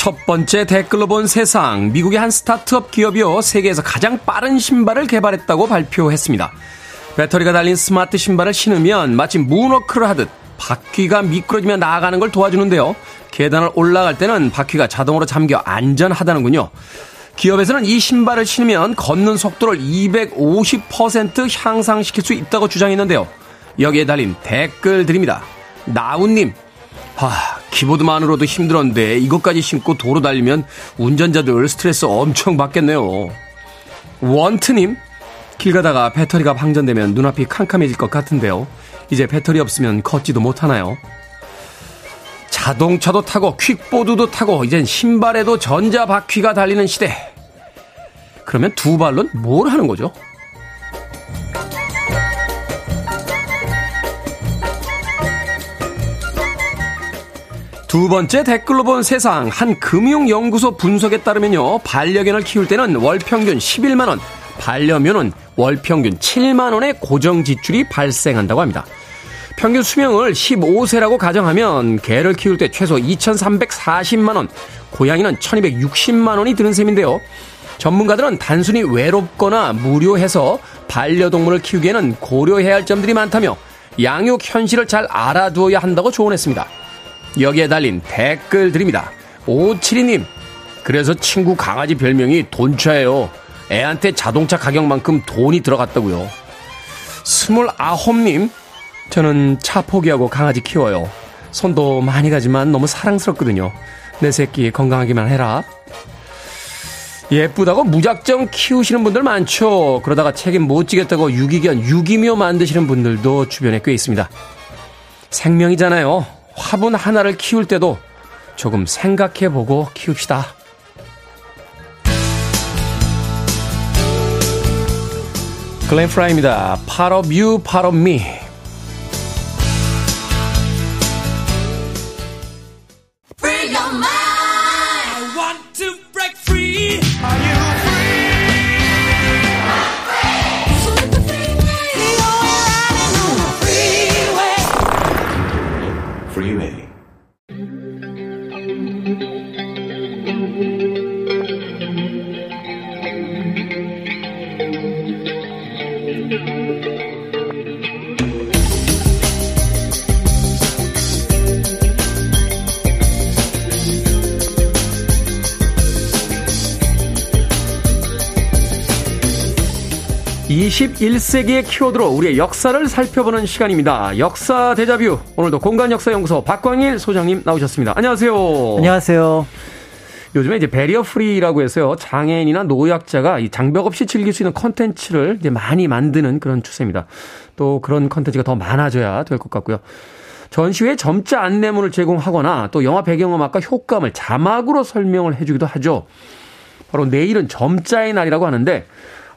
첫 번째 댓글로 본 세상. 미국의 한 스타트업 기업이요, 세계에서 가장 빠른 신발을 개발했다고 발표했습니다. 배터리가 달린 스마트 신발을 신으면 마치 문워크를 하듯 바퀴가 미끄러지며 나아가는 걸 도와주는데요. 계단을 올라갈 때는 바퀴가 자동으로 잠겨 안전하다는군요. 기업에서는 이 신발을 신으면 걷는 속도를 250% 향상시킬 수 있다고 주장했는데요. 여기에 달린 댓글들입니다. 나훈님, 기보드만으로도 힘들었는데 이것까지 신고 도로 달리면 운전자들 스트레스 엄청 받겠네요. 원트님, 길 가다가 배터리가 방전되면 눈앞이 캄캄해질 것 같은데요. 이제 배터리 없으면 걷지도 못하나요? 자동차도 타고 퀵보드도 타고 이젠 신발에도 전자바퀴가 달리는 시대. 그러면 두 발로는 뭘 하는 거죠? 두 번째 댓글로 본 세상. 한 금융연구소 분석에 따르면요, 반려견을 키울 때는 월평균 11만원, 반려묘는 월평균 7만원의 고정지출이 발생한다고 합니다. 평균 수명을 15세라고 가정하면 개를 키울 때 최소 2,340만원, 고양이는 1,260만원이 드는 셈인데요. 전문가들은 단순히 외롭거나 무료해서 반려동물을 키우기에는 고려해야 할 점들이 많다며 양육 현실을 잘 알아두어야 한다고 조언했습니다. 여기에 달린 댓글들입니다. 572님, 그래서 친구 강아지 별명이 돈차예요. 애한테 자동차 가격만큼 돈이 들어갔다고요. 29님, 저는 차 포기하고 강아지 키워요. 손도 많이 가지만 너무 사랑스럽거든요. 내 새끼 건강하기만 해라. 예쁘다고 무작정 키우시는 분들 많죠. 그러다가 책임 못 지겠다고 유기견, 유기묘 만드시는 분들도 주변에 꽤 있습니다. 생명이잖아요. 화분 하나를 키울 때도 조금 생각해보고 키웁시다. 글렌 프라이입니다. Part of You, Part of Me. (21세기의) 키워드로 우리의 역사를 살펴보는 시간입니다. 역사 데자뷰. 오늘도 공간역사연구소 박광일 소장님 나오셨습니다. 안녕하세요. 안녕하세요. 요즘에 이제 베리어 프리라고 해서요, 장애인이나 노약자가 이 장벽 없이 즐길 수 있는 콘텐츠를 이제 많이 만드는 그런 추세입니다. 또 그런 콘텐츠가 더 많아져야 될 것 같고요. 전시회 점자 안내문을 제공하거나 또 영화 배경음악과 효과음을 자막으로 설명을 해주기도 하죠. 바로 내일은 점자의 날이라고 하는데,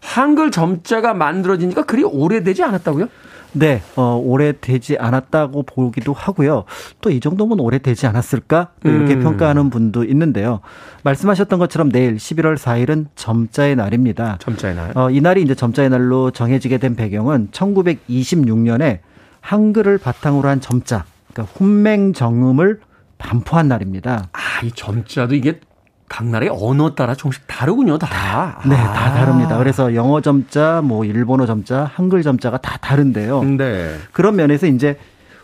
한글 점자가 만들어진 지가 그리 오래되지 않았다고요? 네, 오래되지 않았다고 보기도 하고요. 또 이 정도면 오래되지 않았을까? 이렇게 평가하는 분도 있는데요. 말씀하셨던 것처럼 내일 11월 4일은 점자의 날입니다. 점자의 날. 이 날이 이제 점자의 날로 정해지게 된 배경은 1926년에 한글을 바탕으로 한 점자, 그러니까 훈맹정음을 반포한 날입니다. 이 점자도 이게 각 나라의 언어 따라 조금씩 다르군요, 다. 네, 다 다릅니다. 그래서 영어 점자, 일본어 점자, 한글 점자가 다 다른데요. 네. 그런 면에서 이제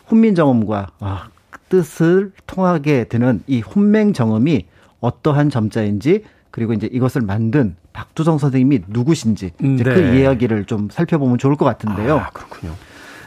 훈민정음과 뜻을 통하게 되는 이 훈맹정음이 어떠한 점자인지, 그리고 이제 이것을 만든 박두성 선생님이 누구신지, 이제 그 이야기를 좀 살펴보면 좋을 것 같은데요. 그렇군요.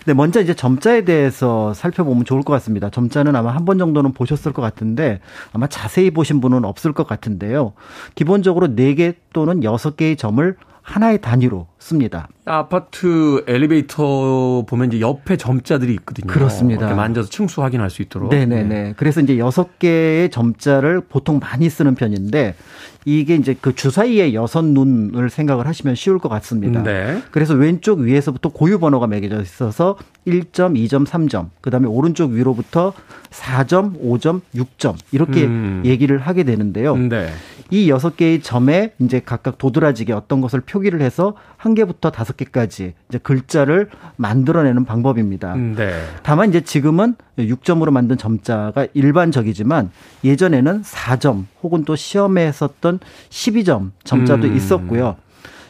네, 먼저 이제 점자에 대해서 살펴보면 좋을 것 같습니다. 점자는 아마 한 번 정도는 보셨을 것 같은데 아마 자세히 보신 분은 없을 것 같은데요. 기본적으로 4개 또는 6개의 점을 하나의 단위로 씁니다. 아파트 엘리베이터 보면 이제 옆에 점자들이 있거든요. 그렇습니다. 이렇게 만져서 층수 확인할 수 있도록. 네네네. 그래서 이제 6개의 점자를 보통 많이 쓰는 편인데, 이게 이제 그 주사위의 6눈을 생각을 하시면 쉬울 것 같습니다. 네. 그래서 왼쪽 위에서부터 고유 번호가 매겨져 있어서 1점, 2점, 3점, 그다음에 오른쪽 위로부터 4점, 5점, 6점 이렇게 얘기를 하게 되는데요. 네. 이 6개의 점에 이제 각각 도드라지게 어떤 것을 표기를 해서 한 한 개부터 5개까지 이제 글자를 만들어내는 방법입니다. 네. 다만 이제 지금은 6점으로 만든 점자가 일반적이지만 예전에는 4점 혹은 또 시험에 썼던 12점 점자도 있었고요.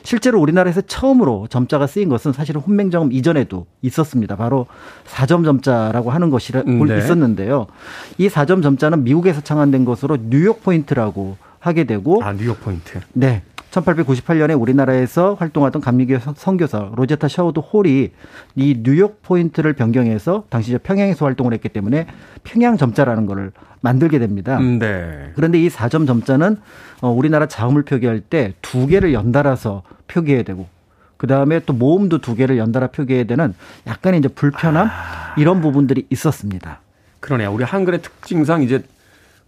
실제로 우리나라에서 처음으로 점자가 쓰인 것은 사실은 훈맹정음 이전에도 있었습니다. 바로 4점 점자라고 하는 것이 있었는데요. 이 4점 점자는 미국에서 창안된 것으로 뉴욕 포인트라고 하게 되고. 아, 뉴욕 포인트. 네. 1898년에 우리나라에서 활동하던 감리교 선교사 로제타 샤워드 홀이 이 뉴욕 포인트를 변경해서 당시 평양에서 활동을 했기 때문에 평양 점자라는 거를 만들게 됩니다. 네. 그런데 이 4점 점자는 우리나라 자음을 표기할 때 2개를 연달아서 표기해야 되고 그다음에 또 모음도 2개를 연달아 표기해야 되는 약간의 이제 불편함 이런 부분들이 있었습니다. 그러네요. 우리 한글의 특징상 이제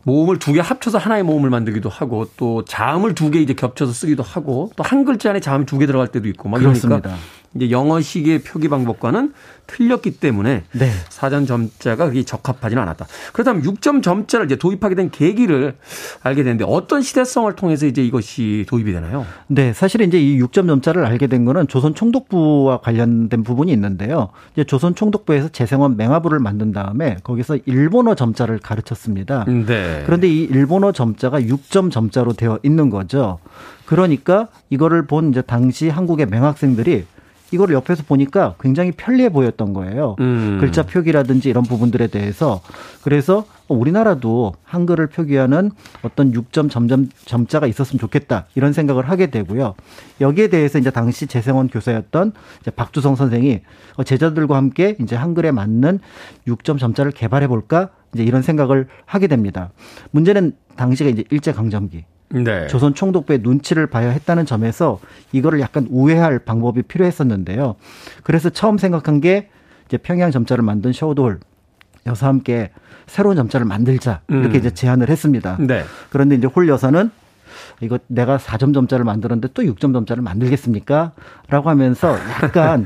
모음을 2개 합쳐서 하나의 모음을 만들기도 하고 또 자음을 2개 이제 겹쳐서 쓰기도 하고 또 한 글자 안에 자음이 2개 들어갈 때도 있고 막 그렇습니다. 이러니까 이제 영어식의 표기 방법과는 틀렸기 때문에 네. 4점 점자가 그게 적합하지는 않았다. 그렇다면 6점 점자를 이제 도입하게 된 계기를 알게 되는데 어떤 시대성을 통해서 이제 이것이 도입이 되나요? 네, 사실 이제 이 6점 점자를 알게 된 거는 조선 총독부와 관련된 부분이 있는데요. 이제 조선 총독부에서 재생원 맹화부를 만든 다음에 거기서 일본어 점자를 가르쳤습니다. 네. 그런데 이 일본어 점자가 6점 점자로 되어 있는 거죠. 그러니까 이거를 본 이제 당시 한국의 맹학생들이 이거를 옆에서 보니까 굉장히 편리해 보였던 거예요. 글자 표기라든지 이런 부분들에 대해서. 그래서 우리나라도 한글을 표기하는 어떤 6점 점자가 있었으면 좋겠다. 이런 생각을 하게 되고요. 여기에 대해서 이제 당시 재생원 교사였던 이제 박두성 선생이 제자들과 함께 이제 한글에 맞는 6점 점자를 개발해 볼까? 이제 이런 생각을 하게 됩니다. 문제는 당시가 이제 일제강점기. 네. 조선 총독부의 눈치를 봐야 했다는 점에서 이거를 약간 우회할 방법이 필요했었는데요. 그래서 처음 생각한 게 이제 평양 점자를 만든 셔우돌 여사와 함께 새로운 점자를 만들자 이렇게 이제 제안을 했습니다. 네. 그런데 이제 홀 여사는 이거 내가 4점 점자를 만들었는데 또 6점 점자를 만들겠습니까? 라고 하면서 약간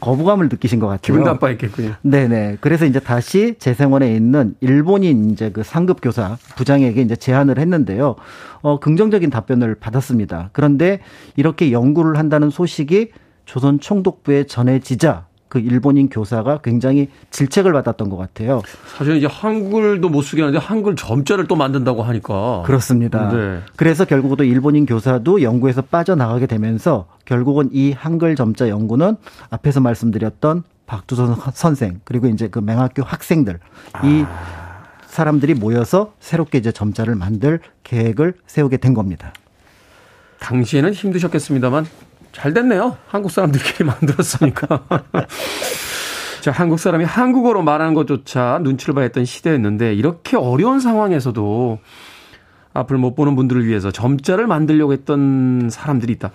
거부감을 느끼신 것 같아요. 기분 나빠했겠군요. 네네. 그래서 이제 다시 재생원에 있는 일본인 이제 그 상급 교사 부장에게 이제 제안을 했는데요. 긍정적인 답변을 받았습니다. 그런데 이렇게 연구를 한다는 소식이 조선 총독부에 전해지자 그 일본인 교사가 굉장히 질책을 받았던 것 같아요. 사실 이제 한글도 못 쓰긴 하는데 한글 점자를 또 만든다고 하니까. 그렇습니다. 네. 그래서 결국은 또 일본인 교사도 연구에서 빠져나가게 되면서 결국은 이 한글 점자 연구는 앞에서 말씀드렸던 박두선 선생 그리고 이제 그 맹학교 학생들 이 사람들이 모여서 새롭게 이제 점자를 만들 계획을 세우게 된 겁니다. 당시에는 힘드셨겠습니다만. 잘 됐네요. 한국 사람들끼리 만들었으니까. 자, 한국 사람이 한국어로 말하는 것조차 눈치를 봐야 했던 시대였는데 이렇게 어려운 상황에서도 앞을 못 보는 분들을 위해서 점자를 만들려고 했던 사람들이 있다.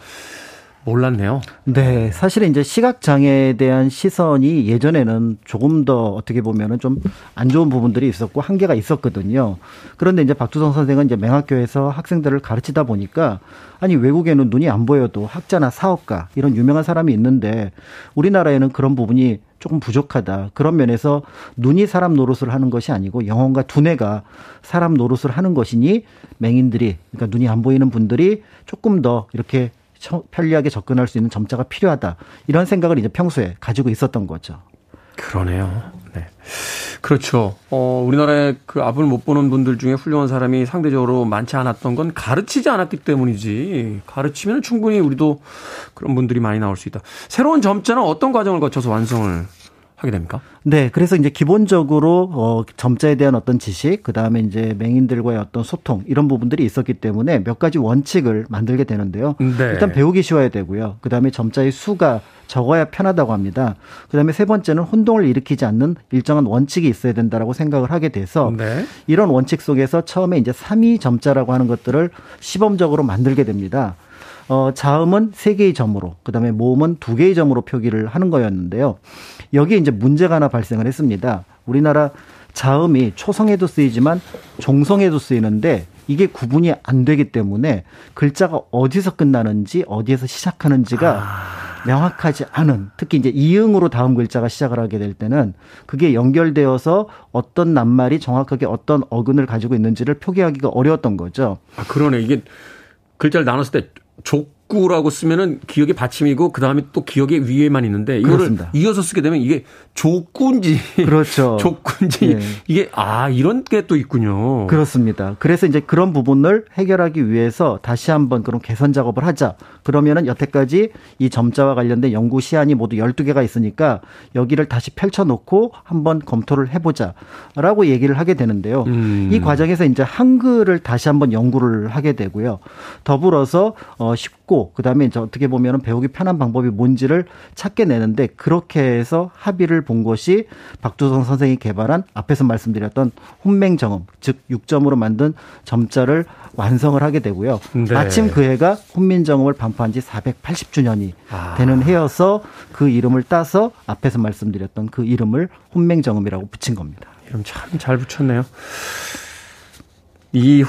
몰랐네요. 네. 사실은 이제 시각장애에 대한 시선이 예전에는 조금 더 어떻게 보면은 좀 안 좋은 부분들이 있었고 한계가 있었거든요. 그런데 이제 박두성 선생은 이제 맹학교에서 학생들을 가르치다 보니까 아니, 외국에는 눈이 안 보여도 학자나 사업가 이런 유명한 사람이 있는데 우리나라에는 그런 부분이 조금 부족하다. 그런 면에서 눈이 사람 노릇을 하는 것이 아니고 영혼과 두뇌가 사람 노릇을 하는 것이니 맹인들이, 그러니까 눈이 안 보이는 분들이 조금 더 이렇게 편리하게 접근할 수 있는 점자가 필요하다. 이런 생각을 이제 평소에 가지고 있었던 거죠. 그러네요. 네. 그렇죠. 우리나라의 그 앞을 못 보는 분들 중에 훌륭한 사람이 상대적으로 많지 않았던 건 가르치지 않았기 때문이지. 가르치면 충분히 우리도 그런 분들이 많이 나올 수 있다. 새로운 점자는 어떤 과정을 거쳐서 완성을 하게 됩니까? 네, 그래서 이제 기본적으로 점자에 대한 어떤 지식, 그 다음에 이제 맹인들과의 어떤 소통 이런 부분들이 있었기 때문에 몇 가지 원칙을 만들게 되는데요. 네. 일단 배우기 쉬워야 되고요. 그 다음에 점자의 수가 적어야 편하다고 합니다. 그 다음에 세 번째는 혼동을 일으키지 않는 일정한 원칙이 있어야 된다라고 생각을 하게 돼서 네. 이런 원칙 속에서 처음에 이제 3위 점자라고 하는 것들을 시범적으로 만들게 됩니다. 자음은 3개의 점으로, 그 다음에 모음은 2개의 점으로 표기를 하는 거였는데요. 여기에 이제 문제가 하나 발생을 했습니다. 우리나라 자음이 초성에도 쓰이지만 종성에도 쓰이는데 이게 구분이 안 되기 때문에 글자가 어디서 끝나는지 어디에서 시작하는지가 명확하지 않은, 특히 이제 이응으로 다음 글자가 시작을 하게 될 때는 그게 연결되어서 어떤 낱말이 정확하게 어떤 어근을 가지고 있는지를 표기하기가 어려웠던 거죠. 아, 그러네. 이게 글자를 나눴을 때 족 복구라고 쓰면은 기억의 받침이고 그 다음에 또 기억의 위에만 있는데 이거를 그렇습니다. 이어서 쓰게 되면 이게 족구인지 그렇죠. 족구인지 네. 이게 아 이런 게 또 있군요. 그렇습니다. 그래서 이제 그런 부분을 해결하기 위해서 다시 한번 그런 개선 작업을 하자. 그러면은 여태까지 이 점자와 관련된 연구 시안이 모두 12개가 있으니까 여기를 다시 펼쳐놓고 한번 검토를 해보자라고 얘기를 하게 되는데요. 이 과정에서 이제 한글을 다시 한번 연구를 하게 되고요. 더불어서 쉽고 그다음에 이제 어떻게 보면 배우기 편한 방법이 뭔지를 찾게 내는데 그렇게 해서 합의를 본 것이 박두성 선생이 개발한 앞에서 말씀드렸던 훈맹정음 즉 6점으로 만든 점자를 완성을 하게 되고요. 네. 마침 그 해가 훈민정음을 반포한 지 480주년이 되는 해여서 그 이름을 따서 앞에서 말씀드렸던 그 이름을 훈맹정음이라고 붙인 겁니다. 이름 참 잘 붙였네요. 이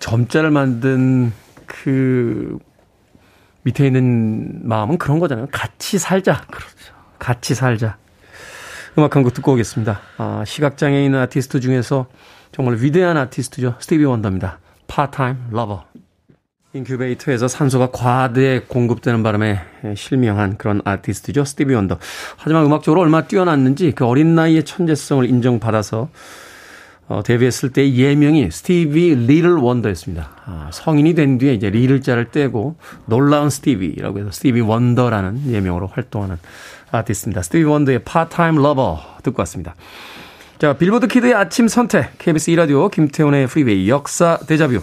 점자를 만든 그 밑에 있는 마음은 그런 거잖아요. 같이 살자. 그렇죠. 같이 살자. 음악 한 곡 듣고 오겠습니다. 아, 시각장애인 아티스트 중에서 정말 위대한 아티스트죠. 스티비 원더입니다. 파트타임 러버. 인큐베이터에서 산소가 과대 공급되는 바람에 실명한 그런 아티스트죠. 스티비 원더. 하지만 음악적으로 얼마나 뛰어났는지 그 어린 나이에 천재성을 인정받아서 데뷔했을 때 예명이 스티비 리틀 원더였습니다. 아, 성인이 된 뒤에 이제 리틀 자를 떼고 놀라운 스티비라고 해서 스티비 원더라는 예명으로 활동하는 아티스트입니다. 스티비 원더의 파트타임 러버 듣고 왔습니다. 자, 빌보드 키드의 아침 선택 KBS 2라디오 김태훈의 프리웨이 역사 데자뷰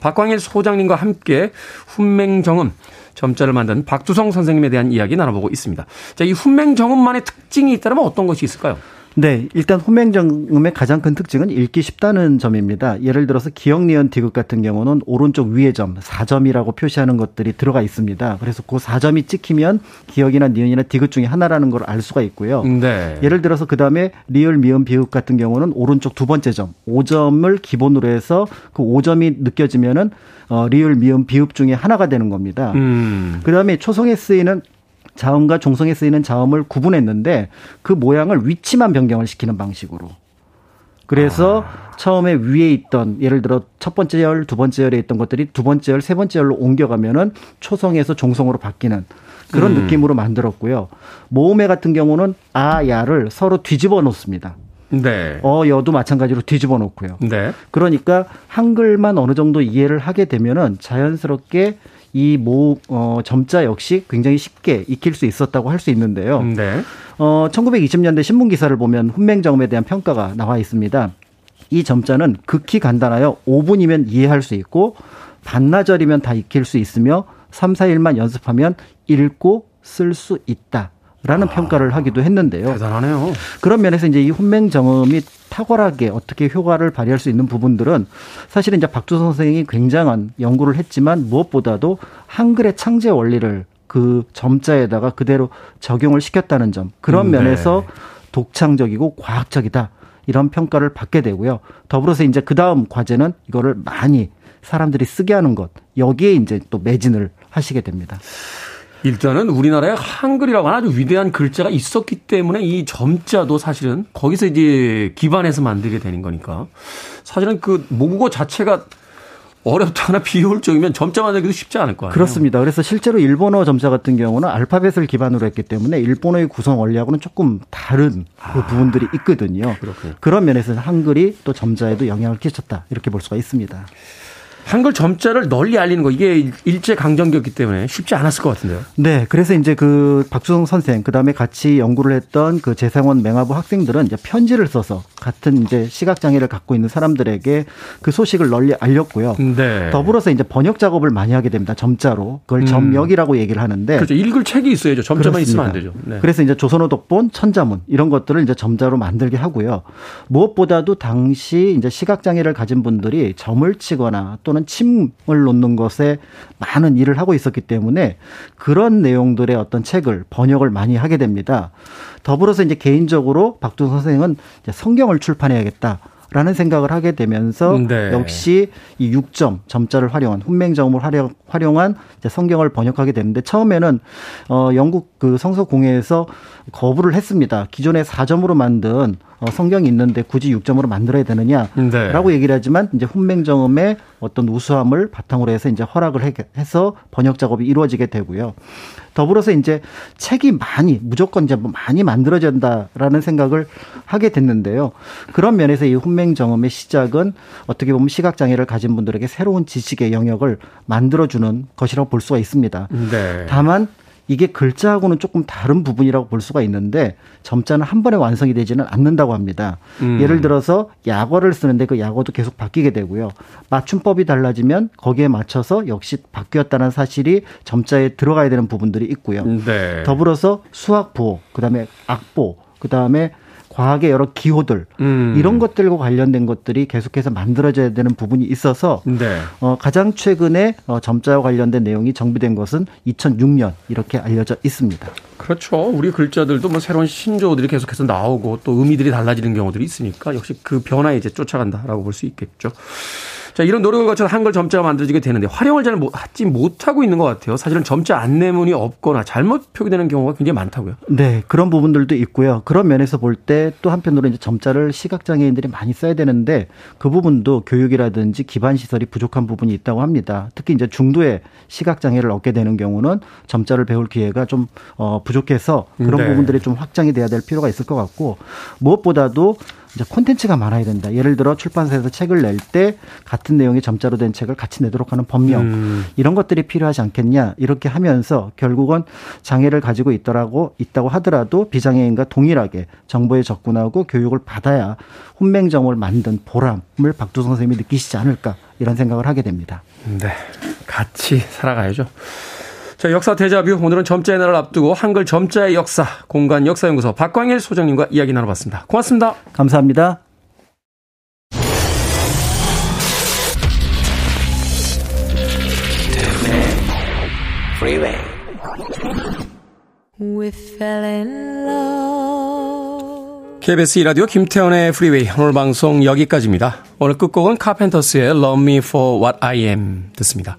박광일 소장님과 함께 훈맹정음 점자를 만든 박두성 선생님에 대한 이야기 나눠보고 있습니다. 자, 이 훈맹정음만의 특징이 있다면 어떤 것이 있을까요? 네, 일단 훈맹정음의 가장 큰 특징은 읽기 쉽다는 점입니다. 예를 들어서 기역, 니은, 디귿 같은 경우는 오른쪽 위에 점, 4점이라고 표시하는 것들이 들어가 있습니다. 그래서 그 4점이 찍히면 기역이나 니은이나 디귿 중에 하나라는 걸 알 수가 있고요. 네. 예를 들어서 그다음에 리을, 미음, 비읍 같은 경우는 오른쪽 두 번째 점, 5점을 기본으로 해서 그 5점이 느껴지면은 리을, 미음, 비읍 중에 하나가 되는 겁니다. 그다음에 초성에 쓰이는 자음과 종성에 쓰이는 자음을 구분했는데 그 모양을 위치만 변경을 시키는 방식으로. 그래서 처음에 위에 있던 예를 들어 첫 번째 열, 두 번째 열에 있던 것들이 두 번째 열, 세 번째 열로 옮겨가면은 초성에서 종성으로 바뀌는 그런 느낌으로 만들었고요. 모음의 같은 경우는 아, 야를 서로 뒤집어 놓습니다. 네. 여도 마찬가지로 뒤집어 놓고요. 네. 그러니까 한글만 어느 정도 이해를 하게 되면은 자연스럽게 이 점자 역시 굉장히 쉽게 익힐 수 있었다고 할 수 있는데요. 네. 1920년대 신문 기사를 보면 훈맹정음에 대한 평가가 나와 있습니다. 이 점자는 극히 간단하여 5분이면 이해할 수 있고 반나절이면 다 익힐 수 있으며 3, 4일만 연습하면 읽고 쓸 수 있다. 라는 평가를 하기도 했는데요. 대단하네요. 그런 면에서 이제 이 훈맹정음이 탁월하게 어떻게 효과를 발휘할 수 있는 부분들은 사실은 이제 박두성 선생이 굉장한 연구를 했지만 무엇보다도 한글의 창제 원리를 그 점자에다가 그대로 적용을 시켰다는 점. 그런 면에서 독창적이고 과학적이다. 이런 평가를 받게 되고요. 더불어서 이제 그 다음 과제는 이거를 많이 사람들이 쓰게 하는 것. 여기에 이제 또 매진을 하시게 됩니다. 일단은 우리나라에 한글이라고 하는 아주 위대한 글자가 있었기 때문에 이 점자도 사실은 거기서 이제 기반해서 만들게 되는 거니까 사실은 그 모국어 자체가 어렵다거나 비효율적이면 점자 만들기도 쉽지 않을 거예요. 그렇습니다. 그래서 실제로 일본어 점자 같은 경우는 알파벳을 기반으로 했기 때문에 일본어의 구성 원리하고는 조금 다른 그 부분들이 있거든요. 그렇군요. 그런 면에서 한글이 또 점자에도 영향을 끼쳤다 이렇게 볼 수가 있습니다. 한글 점자를 널리 알리는 거 이게 일제강점기였기 때문에 쉽지 않았을 것 같은데요. 네. 그래서 이제 그 박두성 선생 그다음에 같이 연구를 했던 그 재생원 맹화부 학생들은 이제 편지를 써서 같은 이제 시각장애를 갖고 있는 사람들에게 그 소식을 널리 알렸고요. 네. 더불어서 이제 번역 작업을 많이 하게 됩니다. 점자로. 그걸 점역이라고 얘기를 하는데. 그렇죠. 읽을 책이 있어야죠. 점자만 그렇습니다. 있으면 안 되죠. 네. 그래서 이제 조선어 독본, 천자문 이런 것들을 이제 점자로 만들게 하고요. 무엇보다도 당시 이제 시각장애를 가진 분들이 점을 치거나 또 또는 침을 놓는 것에 많은 일을 하고 있었기 때문에 그런 내용들의 어떤 책을 번역을 많이 하게 됩니다. 더불어서 이제 개인적으로 박두성 선생은 이제 성경을 출판해야겠다. 라는 생각을 하게 되면서 네. 역시 이 6점, 점자를 활용한 훈맹정음을 활용한 이제 성경을 번역하게 되는데 처음에는 영국 그 성서공회에서 거부를 했습니다. 기존의 4점으로 만든 성경이 있는데 굳이 6점으로 만들어야 되느냐라고 네. 얘기를 하지만 이제 훈맹정음의 어떤 우수함을 바탕으로 해서 이제 허락을 해서 번역 작업이 이루어지게 되고요. 더불어서 이제 책이 무조건 이제 많이 만들어진다라는 생각을 하게 됐는데요. 그런 면에서 이 훈맹정음의 시작은 어떻게 보면 시각장애를 가진 분들에게 새로운 지식의 영역을 만들어주는 것이라고 볼 수가 있습니다. 네. 다만 이게 글자하고는 조금 다른 부분이라고 볼 수가 있는데 점자는 한 번에 완성이 되지는 않는다고 합니다. 예를 들어서 약어를 쓰는데 그 약어도 계속 바뀌게 되고요. 맞춤법이 달라지면 거기에 맞춰서 역시 바뀌었다는 사실이 점자에 들어가야 되는 부분들이 있고요. 네. 더불어서 수학 부호, 그다음에 악보, 그다음에 과학의 여러 기호들 이런 것들과 관련된 것들이 계속해서 만들어져야 되는 부분이 있어서 네. 가장 최근에 점자와 관련된 내용이 정비된 것은 2006년 이렇게 알려져 있습니다. 그렇죠. 우리 글자들도 뭐 새로운 신조어들이 계속해서 나오고 또 의미들이 달라지는 경우들이 있으니까 역시 그 변화에 이제 쫓아간다라고 볼 수 있겠죠. 자, 이런 노력을 거쳐 한글 점자가 만들어지게 되는데 활용을 잘 하지 못하고 있는 것 같아요. 사실은 점자 안내문이 없거나 잘못 표기되는 경우가 굉장히 많다고요. 네, 그런 부분들도 있고요. 그런 면에서 볼 때 또 한편으로 이제 점자를 시각장애인들이 많이 써야 되는데 그 부분도 교육이라든지 기반 시설이 부족한 부분이 있다고 합니다. 특히 이제 중도에 시각장애를 얻게 되는 경우는 점자를 배울 기회가 좀 부족해서 그런 네. 부분들이 좀 확장이 돼야 될 필요가 있을 것 같고 무엇보다도 이제 콘텐츠가 많아야 된다. 예를 들어 출판사에서 책을 낼 때 같은 내용의 점자로 된 책을 같이 내도록 하는 법령 이런 것들이 필요하지 않겠냐 이렇게 하면서 결국은 장애를 가지고 있다고 하더라도 비장애인과 동일하게 정보에 접근하고 교육을 받아야 훈맹정음을 만든 보람을 박두성 선생님이 느끼시지 않을까 이런 생각을 하게 됩니다. 네, 같이 살아가야죠. 자, 역사 데자뷰 오늘은 점자의 날을 앞두고 한글 점자의 역사 공간역사연구소 박광일 소장님과 이야기 나눠봤습니다. 고맙습니다. 감사합니다. 프리웨이. We fell in love. KBS 2라디오 김태원의 프리웨이 오늘 방송 여기까지입니다. 오늘 끝곡은 카펜터스의 Love Me For What I Am 듣습니다.